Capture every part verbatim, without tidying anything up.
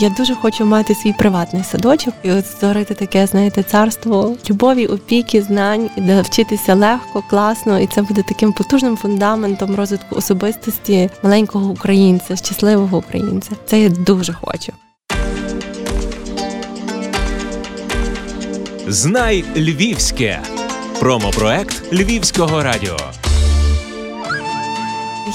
Я дуже хочу мати свій приватний садочок і от створити таке, знаєте, царство любові, опіки, знань, де вчитися легко, класно, і це буде таким потужним фундаментом розвитку особистості маленького українця, щасливого українця. Це я дуже хочу. Знай Львівське. Промопроект Львівського радіо.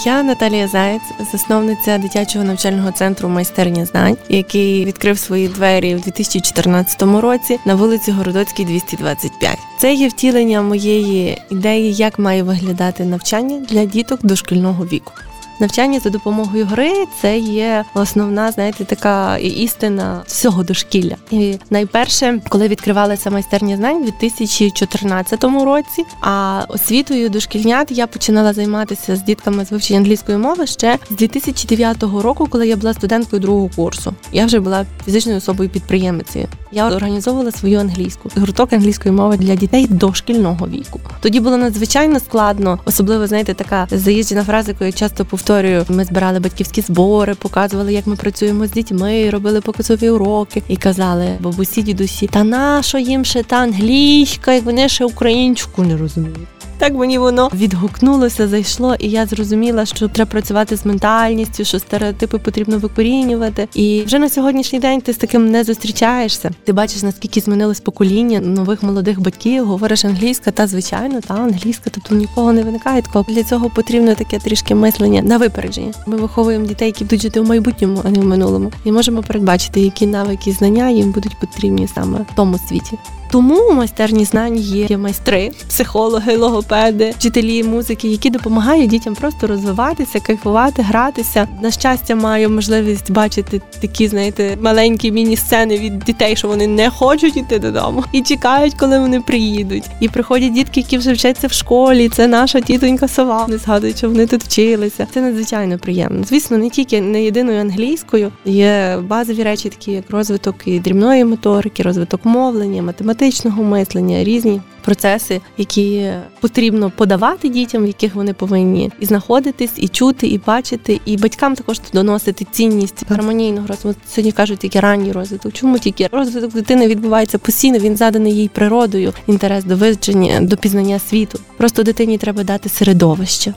Я Наталія Заєць, засновниця дитячого навчального центру «Майстерні знань», який відкрив свої двері в дві тисячі чотирнадцятому році на вулиці Городоцькій, двісті двадцять п'ять. Це є втілення моєї ідеї, як має виглядати навчання для діток дошкільного віку. Навчання за допомогою гри – це є основна, знаєте, така істина всього дошкілля. І найперше, коли відкривалася майстерня знань у дві тисячі чотирнадцятому році, а освітою дошкільнят я починала займатися з дітками з вивчення англійської мови ще з дві тисячі дев'ятого року, коли я була студенткою другого курсу. Я вже була фізичною особою-підприємицею. Я організовувала свою англійську, гурток англійської мови для дітей дошкільного віку. Тоді було надзвичайно складно, особливо, знаєте, така заїжджена фраза, яку я часто повторюю. Ми збирали батьківські збори, показували, як ми працюємо з дітьми, робили показові уроки і казали бабусі, дідусі, та нащо їм ще та англійська, як вони ще українську не розуміють. Так мені воно відгукнулося, зайшло, і я зрозуміла, що треба працювати з ментальністю, що стереотипи потрібно викорінювати. І вже на сьогоднішній день ти з таким не зустрічаєшся. Ти бачиш, наскільки змінилось покоління нових молодих батьків, говориш англійська, та звичайно, та англійська, тобто нікого не виникає такого. Для цього потрібно таке трішки мислення на випередження. Ми виховуємо дітей, які будуть жити в майбутньому, а не в минулому. І можемо передбачити, які навики і знання їм будуть потрібні саме в тому світі. Тому у майстерні знань є майстри, психологи, логопеди, вчителі музики, які допомагають дітям просто розвиватися, кайфувати, гратися. На щастя, маю можливість бачити такі, знаєте, маленькі міні-сцени від дітей, що вони не хочуть йти додому і чекають, коли вони приїдуть. І приходять дітки, які вже вчаться в школі, це наша тітонька сова, не згадують, що вони тут вчилися. Це надзвичайно приємно. Звісно, не тільки не єдиною англійською, є базові речі, такі як розвиток і дрібної моторики, розвиток мовлення, математики, етичного мислення, різні процеси, які потрібно подавати дітям, в яких вони повинні і знаходитись, і чути, і бачити, і батькам також доносити цінність гармонійного розвитку. Сьогодні кажуть, тільки ранній розвиток. Чому тільки? Розвиток дитини відбувається постійно, він заданий їй природою, інтерес до вивчення, до пізнання світу. Просто дитині треба дати середовище.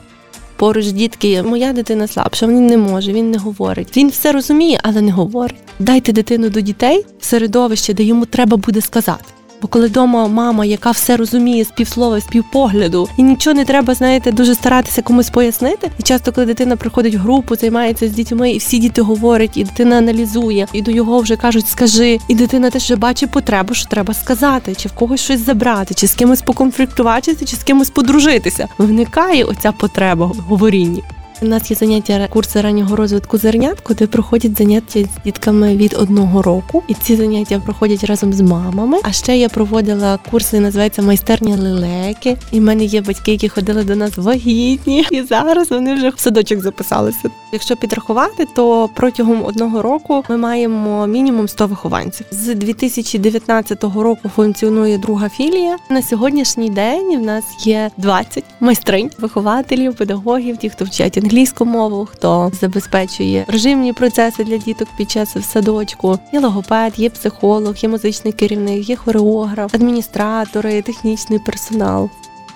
Поруч дітки, моя дитина слабша, він не може, він не говорить. Він все розуміє, але не говорить. Дайте дитину до дітей в середовище, де йому треба буде сказати. Бо коли вдома мама, яка все розуміє з півслова, з півпогляду, і нічого не треба, знаєте, дуже старатися комусь пояснити. І часто, коли дитина приходить в групу, займається з дітьми, і всі діти говорять, і дитина аналізує, і до його вже кажуть «скажи», і дитина теж вже бачить потребу, що треба сказати, чи в когось щось забрати, чи з кимось поконфліктуватися, чи з кимось подружитися. Виникає оця потреба в говорінні. У нас є заняття курси раннього розвитку зернят, куди проходять заняття з дітками від одного року. І ці заняття проходять разом з мамами. А ще я проводила курси, називається «Майстерня лелеки». І в мене є батьки, які ходили до нас вагітні. І зараз вони вже в садочок записалися. Якщо підрахувати, то протягом одного року ми маємо мінімум сто вихованців. З дві тисячі дев'ятнадцятого року функціонує друга філія. На сьогоднішній день в нас є двадцять майстринь, вихователів, педагогів, тих, хто вчать англійську мову, хто забезпечує режимні процеси для діток під час в садочку. Є логопед, є психолог, є музичний керівник, є хореограф, адміністратори, технічний персонал.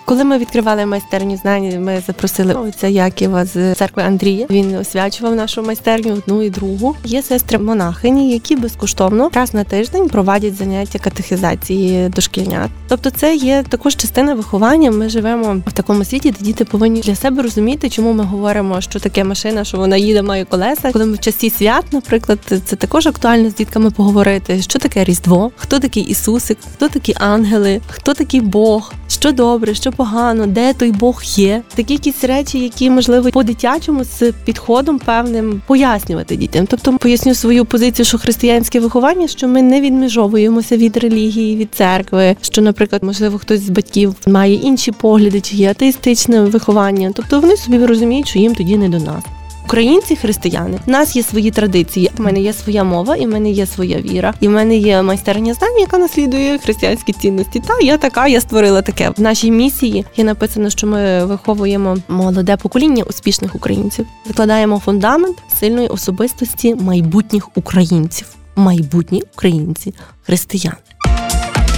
Коли ми відкривали майстерню знань, ми запросили отця Яківа з церкви Андрія. Він освячував нашу майстерню одну і другу. Є сестри-монахині, які безкоштовно раз на тиждень проводять заняття катехізації дошкільнят. Тобто це є також частина виховання. Ми живемо в такому світі, де діти повинні для себе розуміти, чому ми говоримо, що таке машина, що вона їде, має колеса. Коли ми в часі свят, наприклад, це також актуально з дітками поговорити, що таке Різдво, хто такий Ісусик, хто такі ангели, хто такий Бог, що добре, що погано, де той Бог є. Такі якісь речі, які, можливо, по-дитячому з підходом певним пояснювати дітям. Тобто поясню свою позицію, що християнське виховання, що ми не відмежовуємося від релігії, від церкви, що, наприклад, можливо, хтось з батьків має інші погляди, чи є атеїстичне виховання. Тобто вони собі розуміють, що їм тоді не до нас. Українці, християни, в нас є свої традиції. У мене є своя мова, і в мене є своя віра, і в мене є майстерня знань, яка наслідує християнські цінності. Та я така, я створила таке. В нашій місії є написано, що ми виховуємо молоде покоління успішних українців, викладаємо фундамент сильної особистості майбутніх українців. майбутні українці-християни.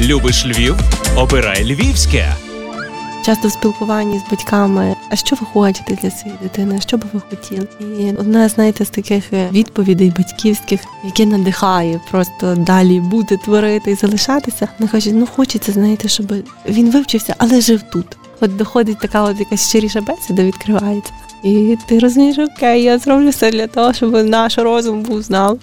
Любиш Львів? Обирай львівське! Часто в спілкуванні з батьками, а що ви хочете для своєї дитини, що би ви хотіли? І одна, знаєте, з таких відповідей батьківських, яке надихає просто далі бути, творити і залишатися. Вони кажуть, ну хочеться, знаєте, щоб він вивчився, але жив тут. От доходить така от якась щиріша бесіда, відкривається. І ти розумієш, окей, я зроблю все для того, щоб наш розум був з нами.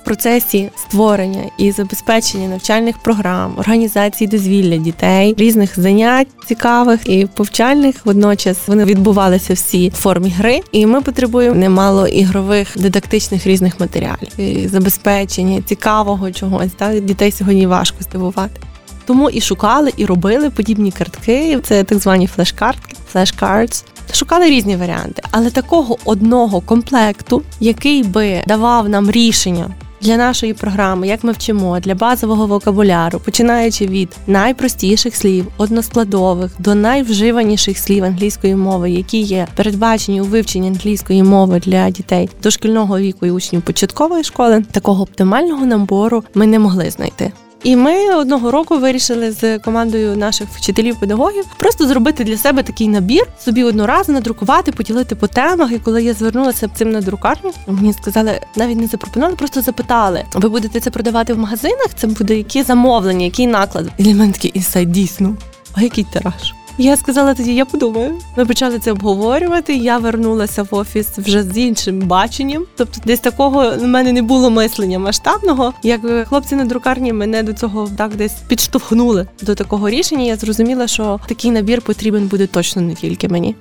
В процесі створення і забезпечення навчальних програм, організації дозвілля дітей, різних занять цікавих і повчальних, водночас вони відбувалися всі в формі гри, і ми потребуємо немало ігрових, дидактичних різних матеріалів, і забезпечення цікавого чогось, так? Дітей сьогодні важко здивувати. Тому і шукали, і робили подібні картки, це так звані флеш-картки, флеш-кардс. Шукали різні варіанти, але такого одного комплекту, який би давав нам рішення для нашої програми, як ми вчимо, для базового вокабуляру, починаючи від найпростіших слів, односкладових, до найвживаніших слів англійської мови, які є передбачені у вивченні англійської мови для дітей дошкільного віку і учнів початкової школи, такого оптимального набору ми не могли знайти. І ми одного року вирішили з командою наших вчителів-педагогів просто зробити для себе такий набір, собі одноразово надрукувати, поділити по темах. І коли я звернулася цим на друкарню, мені сказали, навіть не запропонували, просто запитали, ви будете це продавати в магазинах? Це буде яке замовлення, який наклад? І для мене такий інсайт, дійсно, а який тираж? Я сказала тоді, я подумаю. Ми почали це обговорювати, я вернулася в офіс вже з іншим баченням. Тобто десь такого в мене не було мислення масштабного. Як хлопці на друкарні мене до цього так десь підштовхнули до такого рішення, я зрозуміла, що такий набір потрібен буде точно не тільки мені.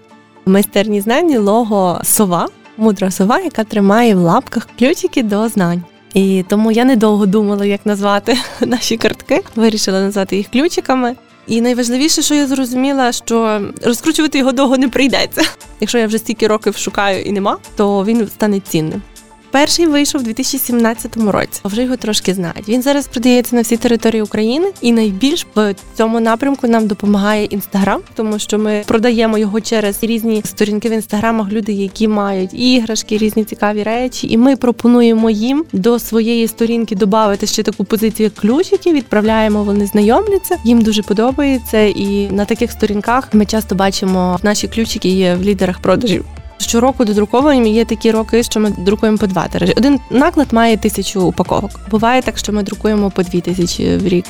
В майстерні знань лого сова, мудра сова, яка тримає в лапках ключики до знань. І тому я недовго думала, як назвати наші картки, вирішила назвати їх ключиками. І найважливіше, що я зрозуміла, що розкручувати його довго не прийдеться. Якщо я вже стільки років шукаю і нема, то він стане цінним. Перший вийшов у дві тисячі сімнадцятому році, вже його трошки знають. Він зараз продається на всій території України, і найбільш в цьому напрямку нам допомагає Інстаграм, тому що ми продаємо його через різні сторінки в Інстаграмах, люди, які мають іграшки, різні цікаві речі, і ми пропонуємо їм до своєї сторінки додати ще таку позицію, як ключики, відправляємо, вони знайомляться, їм дуже подобається, і на таких сторінках ми часто бачимо, наші ключики є в лідерах продажів. Щороку додруковані є такі роки, що ми друкуємо по два тиражі. Один наклад має тисячу упаковок. Буває так, що ми друкуємо по дві тисячі в рік.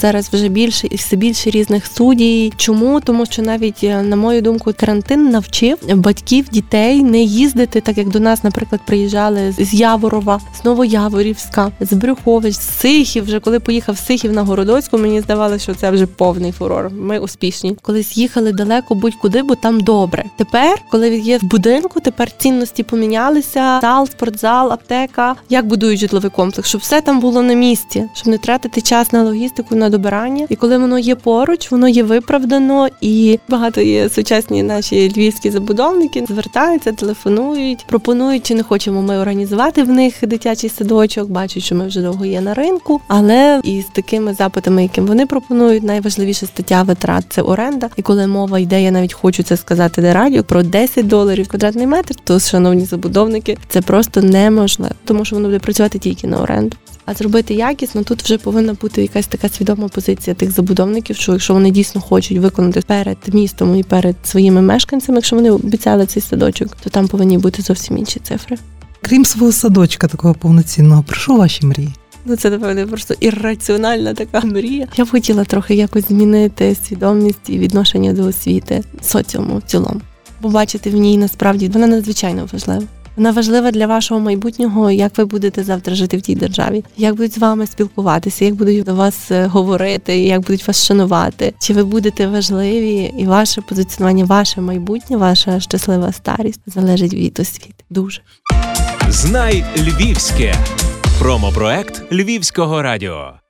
Зараз вже більше і все більше різних студій. Чому? Тому що навіть, на мою думку, карантин навчив батьків, дітей не їздити, так як до нас, наприклад, приїжджали з Яворова, з Новояворівська, з Брюхович, з Сихів. Вже коли поїхав Сихів на Городоцьку, мені здавалося, що це вже повний фурор. Ми успішні. Колись їхали далеко будь-куди, бо там добре. Тепер, коли є в будинку, тепер цінності помінялися. Зал, спортзал, аптека. Як будують житловий комплекс? Щоб все там було на місці, щоб не тратити час на логістику, на добирання. І коли воно є поруч, воно є виправдано, і багато є сучасні наші львівські забудовники, звертаються, телефонують, пропонують, чи не хочемо ми організувати в них дитячий садочок, бачать, що ми вже довго є на ринку, але і з такими запитами, яким вони пропонують, найважливіша стаття витрат – це оренда. І коли мова йде, я навіть хочу це сказати на радіо, про десять доларів квадратний метр, то, шановні забудовники, це просто неможливо, тому що воно буде працювати тільки на оренду. А зробити якісно, тут вже повинна бути якась така свідома позиція тих забудовників, що якщо вони дійсно хочуть виконати перед містом і перед своїми мешканцями, якщо вони обіцяли цей садочок, то там повинні бути зовсім інші цифри. Крім свого садочка такого повноцінного, про що ваші мрії? Ну це, напевно, просто ірраціональна така мрія. Я б хотіла трохи якось змінити свідомість і відношення до освіти, соціуму в цілому. Побачити в ній насправді, вона надзвичайно важлива. Вона важлива для вашого майбутнього, як ви будете завтра жити в тій державі, як будуть з вами спілкуватися, як будуть до вас говорити, як будуть вас шанувати, чи ви будете важливі, і ваше позиціонування, ваше майбутнє, ваша щаслива старість залежить від освіти. Дуже. Знай львівське. Промопроект Львівського радіо.